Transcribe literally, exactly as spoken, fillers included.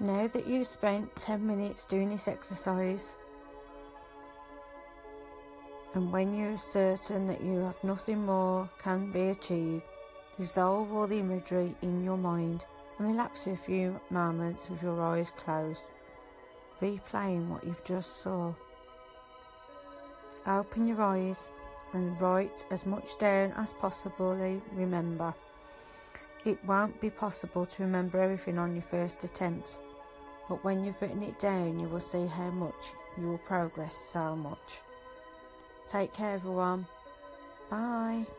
Now that you've spent ten minutes doing this exercise, and when you are certain that you have nothing more can be achieved, dissolve all the imagery in your mind and relax for a few moments with your eyes closed, replaying what you've just saw. Open your eyes and write as much down as possibly remember. It won't be possible to remember everything on your first attempt, but when you've written it down you will see how much you will progress so much. Take care everyone. Bye.